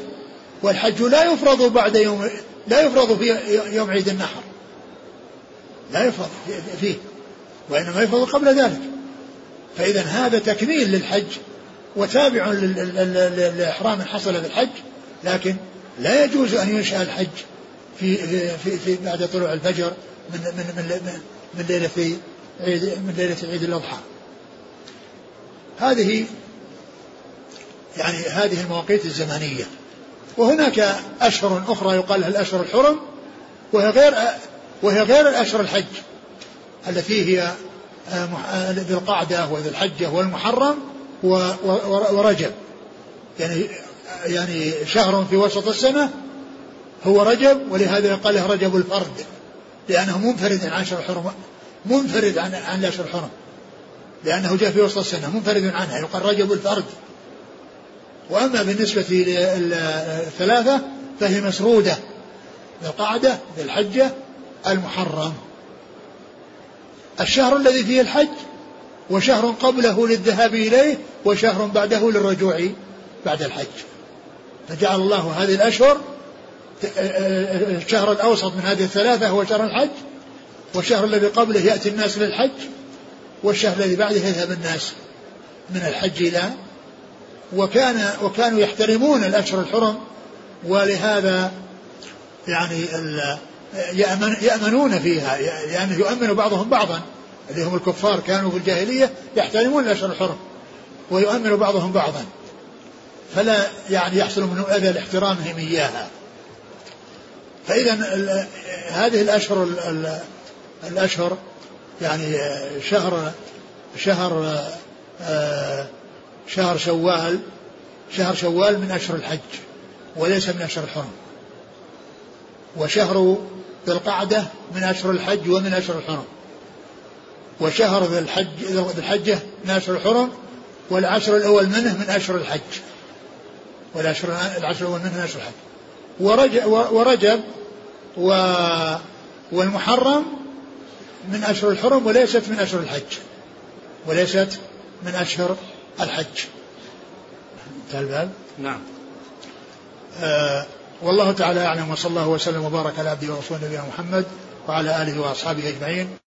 والحج لا يفرض بعد يوم، لا يفرض في يوم عيد النحر، لا يفرض فيه، وإنما يفرض قبل ذلك. فإذا هذا تكميل للحج وتابع لإحرام حصل بالحج، لكن لا يجوز أن ينشأ الحج في في في بعد طلوع الفجر من من من من ليلة في عيد من ليلة عيد الأضحى. هذه يعني هذه المواقيت الزمنية. وهناك أشهر أخرى يقال لها الأشهر الحرم، وهي غير وهي غير الأشهر الحج التي هي ذي القعدة وذي الحجة والمحرم ورجب. يعني يعني شهر في وسط السنة هو رجب، ولهذا يقال له رجب الفرد، لأنه منفرد عن شهر الحرم، منفرد عن عن شهر الحرم، لأنه جاء في وسط السنة منفرد عنها، يقال رجب الفرد. وأما بالنسبة للثلاثة فهي مسرودة، القعدة للحجة المحرم. الشهر الذي فيه الحج، وشهر قبله للذهاب إليه، وشهر بعده للرجوع بعد الحج. فجعل الله هذه الأشهر، الشهر الأوسط من هذه الثلاثة هو شهر الحج، والشهر الذي قبله يأتي الناس للحج، والشهر الذي بعده يذهب الناس من الحج إلى. وكان وكانوا يحترمون الأشهر الحرم، ولهذا يعني يأمن يأمنون فيها، لأنه يؤمن بعضهم بعضا، اللي هم الكفار كانوا في الجاهلية يحترمون الأشهر الحرم ويؤمن بعضهم بعضا، فلا يعني يحصل منهم أذى لاحترامهم إياها. فإذا هذه الأشهر الأشهر يعني شهر شهر آه شهر شوال شهر شوال من أشهر الحج وليس من أشهر الحرم، وشهر ذي القعدة من أشهر الحج ومن أشهر الحرم، وشهر ذي الحج ذي الحجة من أشهر الحرم، والعشر الأول منه من أشهر الحج، والعشر العشر الأول منه من أشهر الحج، ورجب ورجب و والمحرم من أشهر الحرم وليست من أشهر الحج وليست من أشهر الحج. تلبل. نعم. آه والله تعالى أعلم، وصلى الله وسلم وبارك على عبده ورسوله نبينا محمد وعلى آله وأصحابه أجمعين.